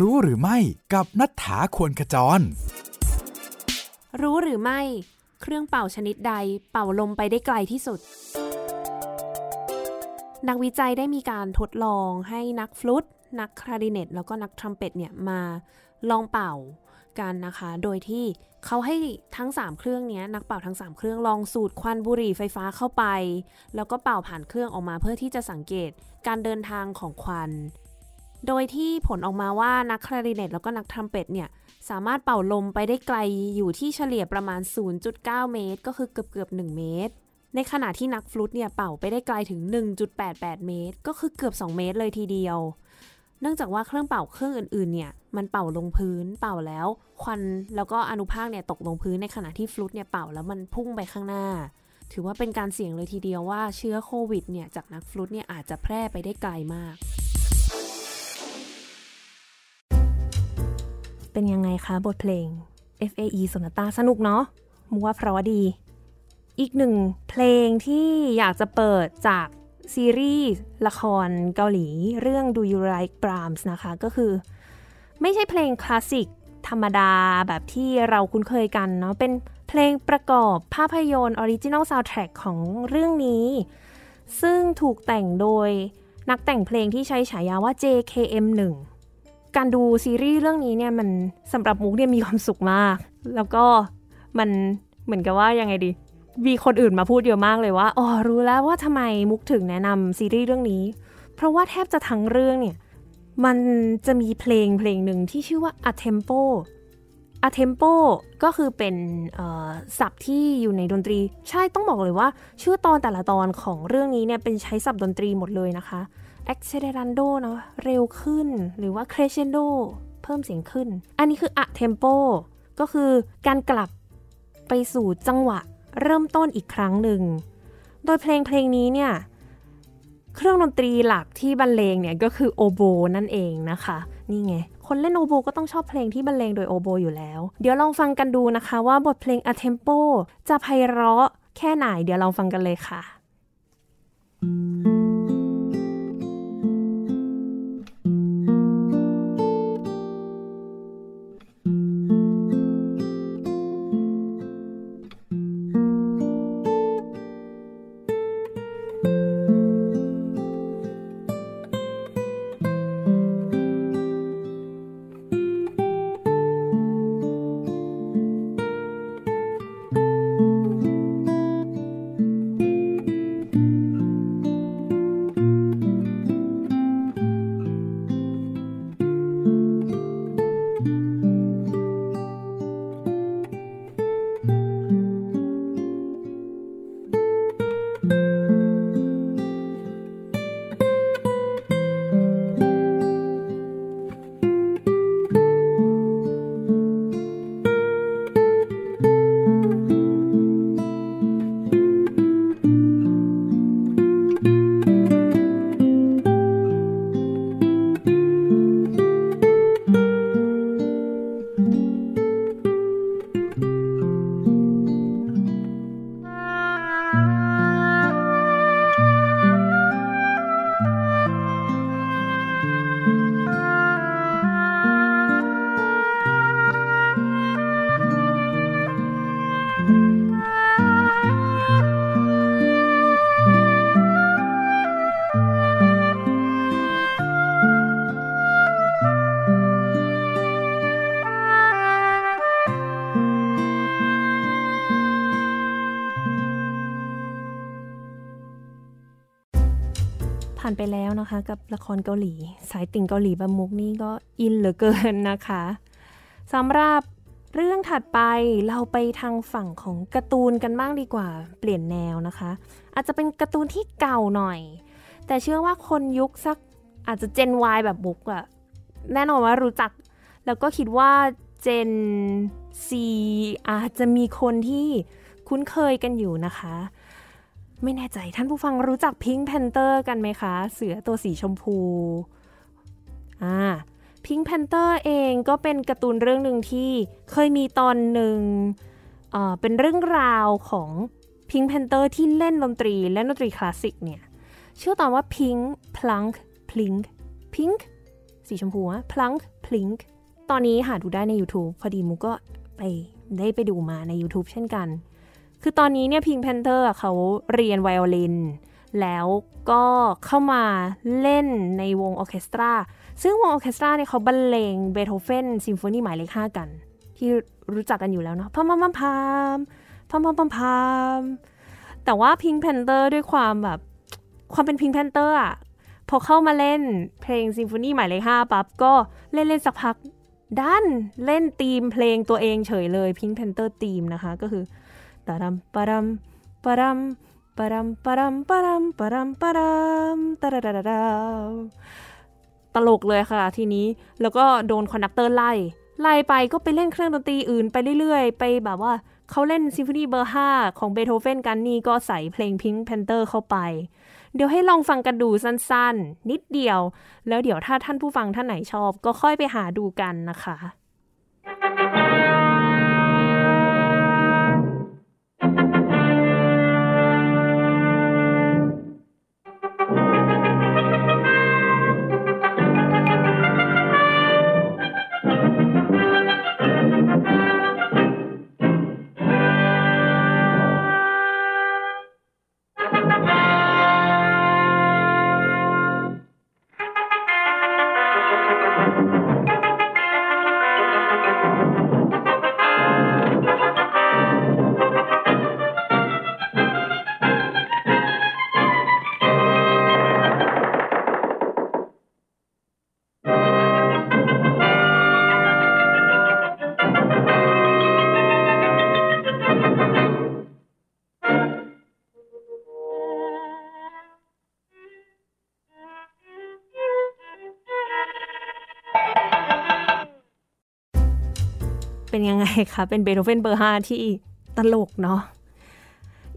รู้หรือไม่กับณัฐฐา ควรขจรรู้หรือไม่เครื่องเป่าชนิดใดเป่าลมไปได้ไกลที่สุดนักวิจัยได้มีการทดลองให้นักฟลูตนักคลาริเนตแล้วก็นักทรัมเป็ตเนี่ยมาลองเป่ากันนะคะโดยที่เขาให้ทั้งสามเครื่องนี้นักเป่าทั้งสามเครื่องลองสูดควันบุหรี่ไฟฟ้าเข้าไปแล้วก็เป่าผ่านเครื่องออกมาเพื่อที่จะสังเกตการเดินทางของควันโดยที่ผลออกมาว่านักคลาริเนตแล้วก็นักทรัมเป็ตเนี่ยสามารถเป่าลมไปได้ไกลอยู่ที่เฉลี่ยประมาณ ศูนย์จุดเก้า เมตรก็คือเกือบๆหนึ่งเมตรในขณะที่นักฟลูตเนี่ยเป่าไปได้ไกลถึง หนึ่งจุดแปดแปด เมตรก็คือเกือบสองเมตรเลยทีเดียวเนื่องจากว่าเครื่องเป่าเครื่องอื่นๆเนี่ยมันเป่าลงพื้นเป่าแล้วควันแล้วก็อนุภาคเนี่ยตกลงพื้นในขณะที่ฟลูตเนี่ยเป่าแล้วมันพุ่งไปข้างหน้าถือว่าเป็นการเสี่ยงเลยทีเดียวว่าเชื้อโควิดเนี่ยจากนักฟลูตเนี่ยอาจจะแพร่ไปได้ไกลมากเป็นยังไงคะบทเพลง เอฟ เอ อี Sonata สนุกเนาะมัวเพราะดีอีกหนึ่งเพลงที่อยากจะเปิดจากซีรีส์ละครเกาหลีเรื่อง Do you like Brahms นะคะก็คือไม่ใช่เพลงคลาสสิกธรรมดาแบบที่เราคุ้นเคยกันเนาะเป็นเพลงประกอบภาพยนตร์ Original Soundtrack ของเรื่องนี้ซึ่งถูกแต่งโดยนักแต่งเพลงที่ใช้ฉายาว่า เจ เค เอ็ม วันการดูซีรีส์เรื่องนี้เนี่ยมันสำหรับมุกเนี่ยมีความสุขมากแล้วก็มันเหมือนกับว่ายังไงดีมีคนอื่นมาพูดเยอะมากเลยว่าอ๋อรู้แล้วว่าทำไมมุกถึงแนะนำซีรีส์เรื่องนี้เพราะว่าแทบจะทั้งเรื่องเนี่ยมันจะมีเพลงเพลงหนึ่งที่ชื่อว่า A Tempo A Tempo ก็คือเป็นเอ่อศัพท์ที่อยู่ในดนตรีใช่ต้องบอกเลยว่าชื่อตอนแต่ละตอนของเรื่องนี้เนี่ยเป็นใช้ศัพท์ดนตรีหมดเลยนะคะaccelerando เนาะเร็วขึ้นหรือว่า crescendo เพิ่มเสียงขึ้นอันนี้คือ A Tempo ก็คือการกลับไปสู่จังหวะเริ่มต้นอีกครั้งหนึ่งโดยเพลงเพลงนี้เนี่ยเครื่องดนตรีหลักที่บรรเลงเนี่ยก็คือโอโบนั่นเองนะคะนี่ไงคนเล่นโอโบก็ต้องชอบเพลงที่บรรเลงโดยโอโบอยู่แล้วเดี๋ยวลองฟังกันดูนะคะว่าบทเพลง A Tempo จะไพเราะแค่ไหนเดี๋ยวลองฟังกันเลยค่ะไปแล้วนะคะกับละครเกาหลีสายติ่งเกาหลีบะมุกนี่ก็อินเหลือเกินนะคะสำหรับเรื่องถัดไปเราไปทางฝั่งของการ์ตูนกันบ้างดีกว่าเปลี่ยนแนวนะคะอาจจะเป็นการ์ตูนที่เก่าหน่อยแต่เชื่อว่าคนยุคสักอาจจะเจน Y แบบมุกอะแน่นอนว่ารู้จักแล้วก็คิดว่าเจน C อาจจะมีคนที่คุ้นเคยกันอยู่นะคะไม่แน่ใจท่านผู้ฟังรู้จัก Pink Panther กันไหมคะเสือตัวสีชมพูอ่า Pink Panther เองก็เป็นการ์ตูนเรื่องหนึ่งที่เคยมีตอนหนึ่งเอ่อเป็นเรื่องราวของ Pink Panther ที่เล่นดนตรีและดนตรีคลาสสิกเนี่ยชื่อตอนว่า Pink Plunk Plink Pink สีชมพูนะพลังค์พลิงค์ตอนนี้หาดูได้ใน YouTube พอดีมูก็ไปได้ไปดูมาใน YouTube เช่นกันคือตอนนี้เนี่ยพิงค์แพนเทอร์เขาเรียนไวโอลินแล้วก็เข้ามาเล่นในวงออร์เคสตราซึ่งวงออร์เคสตราเนี่ยเขาบรรเลงเบโธเฟนซิมโฟนีหมายเลขห้ากันที่รู้จักกันอยู่แล้วเนาะพามพามพามพามพามพามพามแต่ว่าพิงค์แพนเทอร์ด้วยความแบบความเป็นพิงค์แพนเทอร์อะพอเข้ามาเล่นเพลงซิมโฟนีหมายเลขห้าปั๊บก็เล่นเล่นสักพักดันเล่นธีมเพลงตัวเองเฉยเลยพิงค์แพนเทอร์ธีมนะคะก็คือปะรัมปะรัมปะรัมปะรัมปะรัมปะรัมปะรัมปะรัมตะระระระตลกเลยค่ะทีนี้แล้วก็โดนคอนดักเตอร์ไล่ไล่ไปก็ไปเล่นเครื่องดนตรีอื่นไปเรื่อยๆไปแบบว่าเขาเล่นซิมโฟนีเบอร์ห้าของเบโธเฟนกันนี่ก็ใส่เพลงพิงค์แพนเทอร์เข้าไปเดี๋ยวให้ลองฟังกันดูสั้นๆนิดเดียวแล้วเดี๋ยวถ้าท่านผู้ฟังท่านไหนชอบก็ค่อยไปหาดูกันนะคะเป็นยังไงคะเป็นเบโธเฟนเบอร์ห้าที่ตลกเนาะ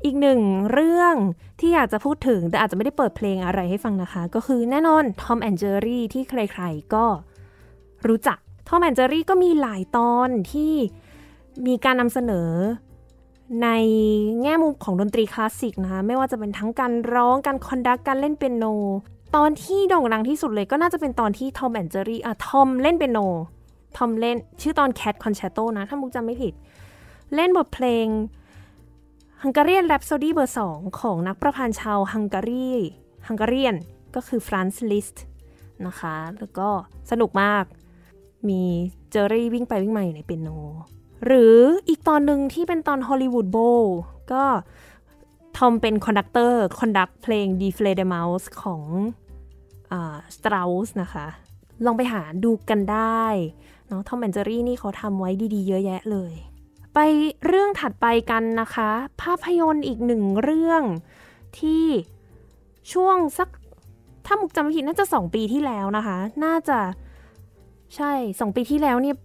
อีกหนึ่งเรื่องที่อยากจะพูดถึงแต่อาจจะไม่ได้เปิดเพลงอะไรให้ฟังนะคะก็คือแน่นอนทอมแอนเจอรี่ที่ใครๆก็รู้จักทอมแอนเจอรี่ก็มีหลายตอนที่มีการนำเสนอในแง่มุมของดนตรีคลาสสิกนะคะไม่ว่าจะเป็นทั้งการร้องการคอนดักการเล่นเปียโนตอนที่โด่งดังที่สุดเลยก็น่าจะเป็นตอนที่ทอมแอนเจอรี่อ่ะทอมเล่นเปียโนทอมเล่นชื่อตอน Cat Concerto นะถ้ามุกจำไม่ผิดเล่นบทเพลง Hungarian Rhapsody เบอร์สองของนักประพันธ์ชาวฮังการีฮังการีนก็คือ Franz Liszt นะคะแล้วก็สนุกมากมีเจอรี่วิ่งไปวิ่งมาอยู่ในเปียโนหรืออีกตอนหนึ่งที่เป็นตอน Hollywood Bowl ก็ทอมเป็นคอนดักเตอร์คอนดักเพลง Die Fledermaus ของอ่า Strauss นะคะลองไปหาดูกันได้เนาะทอมแอนเจอรี่นี่เขาทำไว้ดีๆเยอะแยะเลยไปเรื่องถัดไปกันนะคะภาพยนตร์อีกหนึ่งเรื่องที่ช่วงสักถ้ามุกจำไม่ผิดน่าจะสองปีที่แล้วนะคะน่าจะใช่สองปีที่แล้วเนี่ย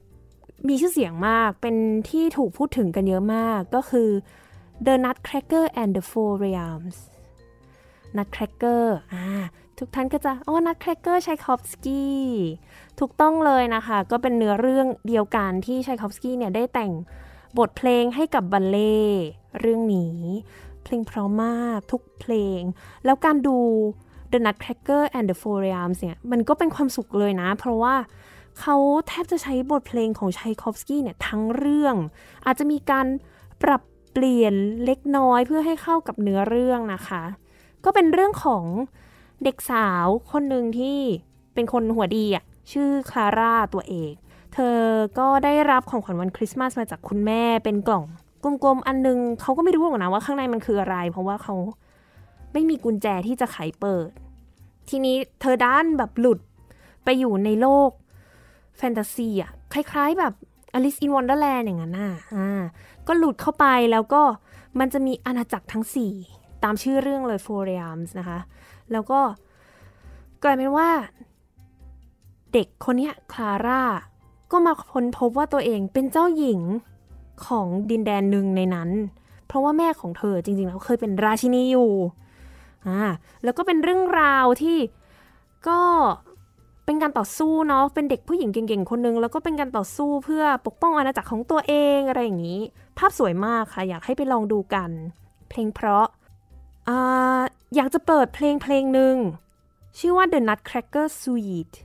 มีชื่อเสียงมากเป็นที่ถูกพูดถึงกันเยอะมากก็คือ The Nutcracker and the Four Realms Nutcracker อ่าทุกท่านก็จะอ๋อนัทแครกเกอร์ไชคอฟสกี้ถูกต้องเลยนะคะก็เป็นเนื้อเรื่องเดียวกันที่ไชคอฟสกี้เนี่ยได้แต่งบทเพลงให้กับบัลเล่เรื่องนี้เพลงเพราะมากทุกเพลงแล้วการดู The Nutcracker and the Four Realms เนี่ยมันก็เป็นความสุขเลยนะเพราะว่าเขาแทบจะใช้บทเพลงของไชคอฟสกี้เนี่ยทั้งเรื่องอาจจะมีการปรับเปลี่ยนเล็กน้อยเพื่อให้เข้ากับเนื้อเรื่องนะคะก็เป็นเรื่องของเด็กสาวคนหนึ่งที่เป็นคนหัวดีอ่ะชื่อคลาร่าตัวเอกเธอก็ได้รับของขวัญวันคริสต์มาสมาจากคุณแม่เป็นกล่องกลมๆอันนึงเขาก็ไม่รู้หรอกนะว่าข้างในมันคืออะไรเพราะว่าเขาไม่มีกุญแจที่จะไขเปิดทีนี้เธอด้านแบบหลุดไปอยู่ในโลกแฟนตาซีอ่ะคล้ายๆแบบAlice in Wonderland อย่างนั้นน่ะอ่าก็หลุดเข้าไปแล้วก็มันจะมีอาณาจักรทั้งสี่ตามชื่อเรื่องเลย Four Realms นะคะแล้วก็กลายเป็นว่าเด็กคนนี้คลาร่าก็มาค้นพบว่าตัวเองเป็นเจ้าหญิงของดินแดนหนึ่งในนั้นเพราะว่าแม่ของเธอจริงๆแล้วเคยเป็นราชินีอยู่อ่าแล้วก็เป็นเรื่องราวที่ก็เป็นการต่อสู้เนาะเป็นเด็กผู้หญิงเก่งๆคนนึงแล้วก็เป็นการต่อสู้เพื่อปกป้องอาณาจักรของตัวเองอะไรอย่างนี้ภาพสวยมากค่ะอยากให้ไปลองดูกันเพลงเพราะอ่าอยากจะเปิดเพลงเพลงหนึ่งชื่อว่า The Nutcracker Suite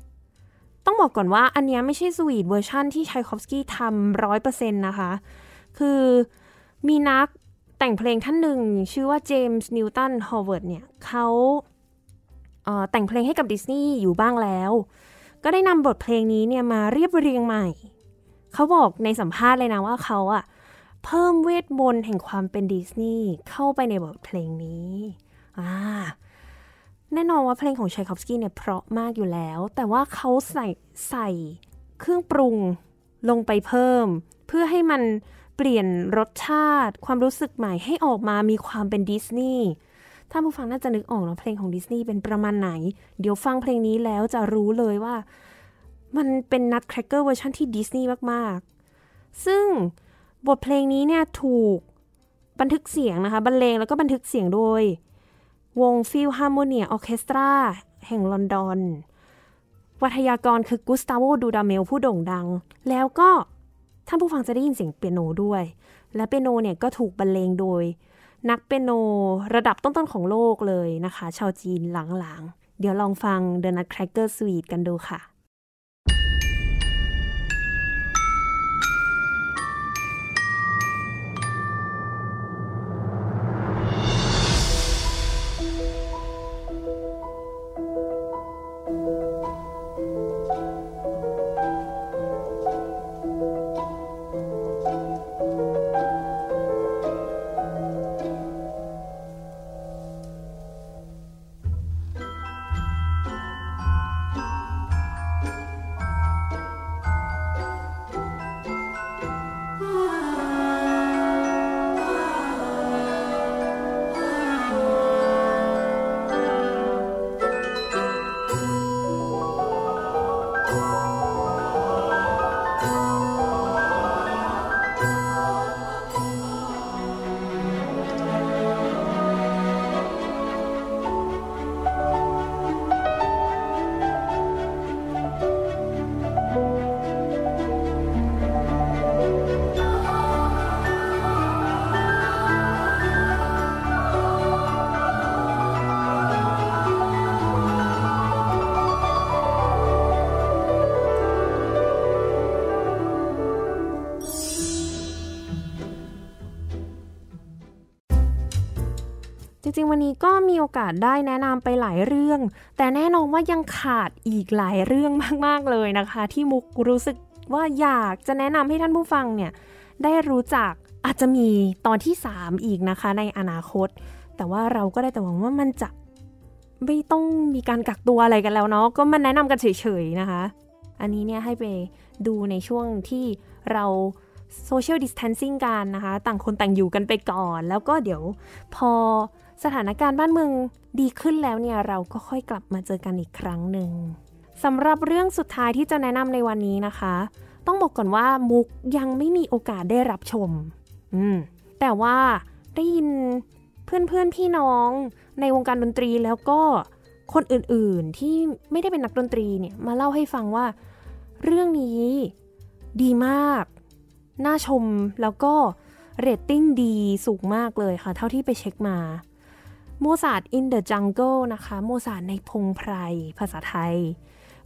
ต้องบอกก่อนว่าอันนี้ไม่ใช่สวีทเวอร์ชันที่ไชคอฟสกี้ทำร้อยเปอร์เซ็นต์นะคะคือมีนักแต่งเพลงท่านหนึ่งชื่อว่าเจมส์นิวตันฮอเวิร์ดเนี่ยเขาเอ่อแต่งเพลงให้กับดิสนีย์อยู่บ้างแล้วก็ได้นำบทเพลงนี้เนี่ยมาเรียบเรียงใหม่เขาบอกในสัมภาษณ์เลยนะว่าเขาอะเพิ่มเวทมนต์แห่งความเป็นดิสนีย์เข้าไปในบทเพลงนี้อ่าแน่นอนว่าเพลงของไชคอฟสกี้เนี่ยเพราะมากอยู่แล้วแต่ว่าเขาใส่ใส่เครื่องปรุงลงไปเพิ่มเพื่อให้มันเปลี่ยนรสชาติความรู้สึกใหม่ให้ออกมามีความเป็นดิสนีย์ถ้าผู้ฟังน่าจะนึกออกเนาะเพลงของดิสนีย์เป็นประมาณไหนเดี๋ยวฟังเพลงนี้แล้วจะรู้เลยว่ามันเป็น Nutcracker เวอร์ชันที่ดิสนีย์มากๆซึ่งบทเพลงนี้เนี่ยถูกบันทึกเสียงนะคะบรรเลงแล้วก็บันทึกเสียงโดยวงฟิลฮาร์โมเนียออร์เคสตราแห่งลอนดอนวัทยากรคือกุสตาโวดูดาเมลผู้โด่งดังแล้วก็ท่านผู้ฟังจะได้ยินเสียงเปียโนด้วยและเปียโนเนี่ยก็ถูกบรรเลงโดยนักเปียโนระดับต้นๆของโลกเลยนะคะชาวจีนหลังๆเดี๋ยวลองฟัง The Nutcracker Suite กันดูค่ะจริงวันนี้ก็มีโอกาสได้แนะนำไปหลายเรื่องแต่แน่นอนว่ายังขาดอีกหลายเรื่องมากๆเลยนะคะที่มุกรู้สึกว่าอยากจะแนะนำให้ท่านผู้ฟังเนี่ยได้รู้จักอาจจะมีตอนที่สามอีกนะคะในอนาคตแต่ว่าเราก็ได้แต่หวังว่ามันจะไม่ต้องมีการกักตัวอะไรกันแล้วเนาะก็มันแนะนำกันเฉยๆนะคะอันนี้เนี่ยให้ไปดูในช่วงที่เราโซเชียลดิสแทนซิ่งกันนะคะต่างคนต่างอยู่กันไปก่อนแล้วก็เดี๋ยวพอสถานการณ์บ้านเมืองดีขึ้นแล้วเนี่ยเราก็ค่อยกลับมาเจอกันอีกครั้งหนึ่งสำหรับเรื่องสุดท้ายที่จะแนะนำในวันนี้นะคะต้องบอกก่อนว่ามุกยังไม่มีโอกาสได้รับชมอืมแต่ว่าได้ยินเพื่อนเพื่อนพี่น้องในวงการดนตรีแล้วก็คนอื่นๆที่ไม่ได้เป็นนักดนตรีเนี่ยมาเล่าให้ฟังว่าเรื่องนี้ดีมากน่าชมแล้วก็เรตติ้งดีสูงมากเลยค่ะเท่าที่ไปเช็คมาMozart in the Jungle นะคะโมซาร์ทในพงไพรภาษาไทย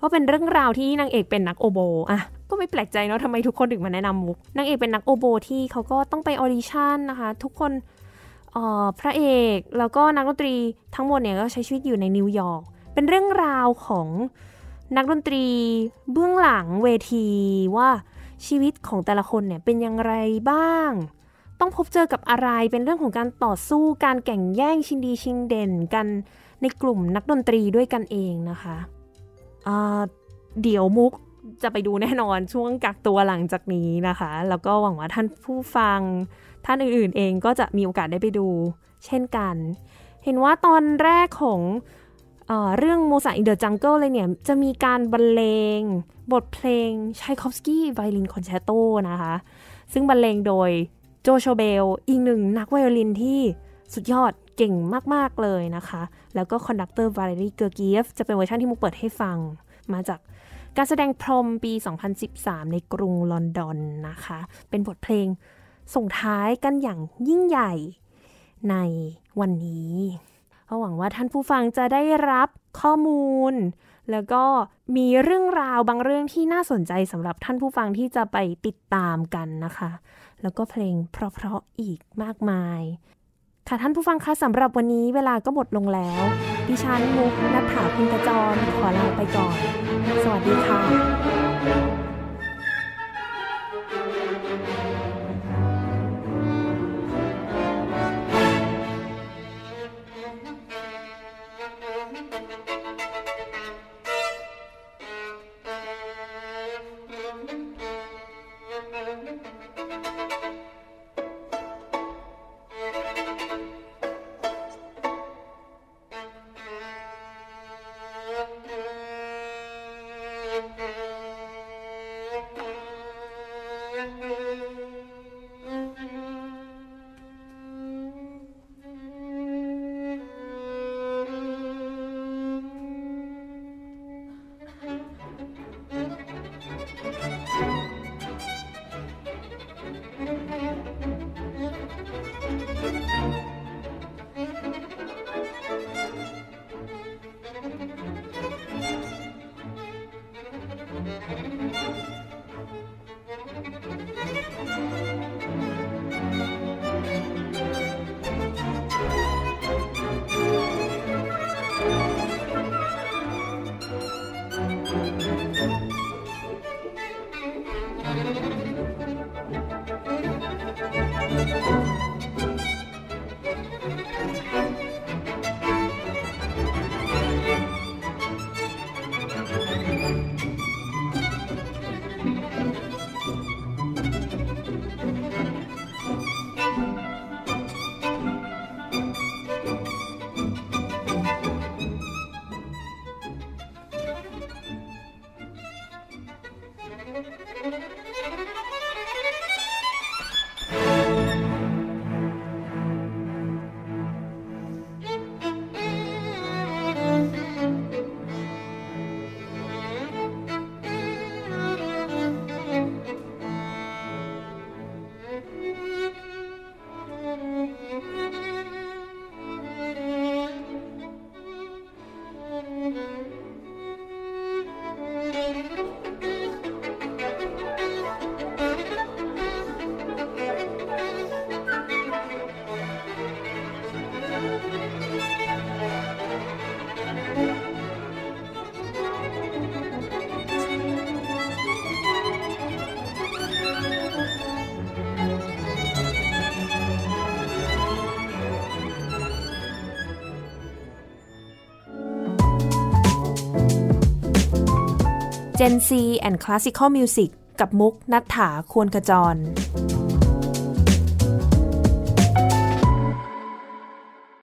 ก็เป็นเรื่องราวที่นางเอกเป็นนักโอโบอ่ะก็ไม่แปลกใจเนาะทำไมทุกคนถึงมาแนะนำมุกนางเอกเป็นนักโอโบที่เขาก็ต้องไปออดิชั่นนะคะทุกคนเอ่อพระเอกแล้วก็นักดนตรีทั้งหมดเนี่ยก็ใช้ชีวิตอยู่ในนิวยอร์กเป็นเรื่องราวของนักดนตรีเบื้องหลังเวทีว่าชีวิตของแต่ละคนเนี่ยเป็นอย่างไรบ้างต้องพบเจอกับอะไรเป็นเรื่องของการต่อสู้การแข่งแย่งชิงดีชิงเด่นกันในกลุ่มนักดนตรีด้วยกันเองนะคะเอ่อเดี๋ยวมุกจะไปดูแน่นอนช่วงกักตัวหลังจากนี้นะคะแล้วก็หวังว่าท่านผู้ฟังท่านอื่นๆเองก็จะมีโอกาสได้ไปดูเช่นกันเห็นว่าตอนแรกของเอ่อเรื่อง Mozart in the Jungle เลยเนี่ยจะมีการบรรเลงบทเพลง Tchaikovsky Violin Concerto นะคะซึ่งบรรเลงโดยโจโชเบลอีกหนึ่งนักไวโอลินที่สุดยอดเก่งมากๆเลยนะคะแล้วก็คอนดักเตอร์วาเลรีเกอร์เกียฟจะเป็นเวอร์ชันที่มุกเปิดให้ฟังมาจากการแสดงพรมปีสองพันสิบสามในกรุงลอนดอนนะคะเป็นบทเพลงส่งท้ายกันอย่างยิ่งใหญ่ในวันนี้ก็หวังว่าท่านผู้ฟังจะได้รับข้อมูล แล้วก็มีเรื่องราวบางเรื่องที่น่าสนใจสำหรับท่านผู้ฟังที่จะไปติดตามกันนะคะแล้วก็เพลงเพราะๆอีกมากมายค่ะท่านผู้ฟังคะสำหรับวันนี้เวลาก็หมดลงแล้วดิฉันมุกณัฐฐา พิมพ์กจรขอลาไปก่อนสวัสดีค่ะGen Z and Classical Music กับมุกณัฐฐา ควรขจร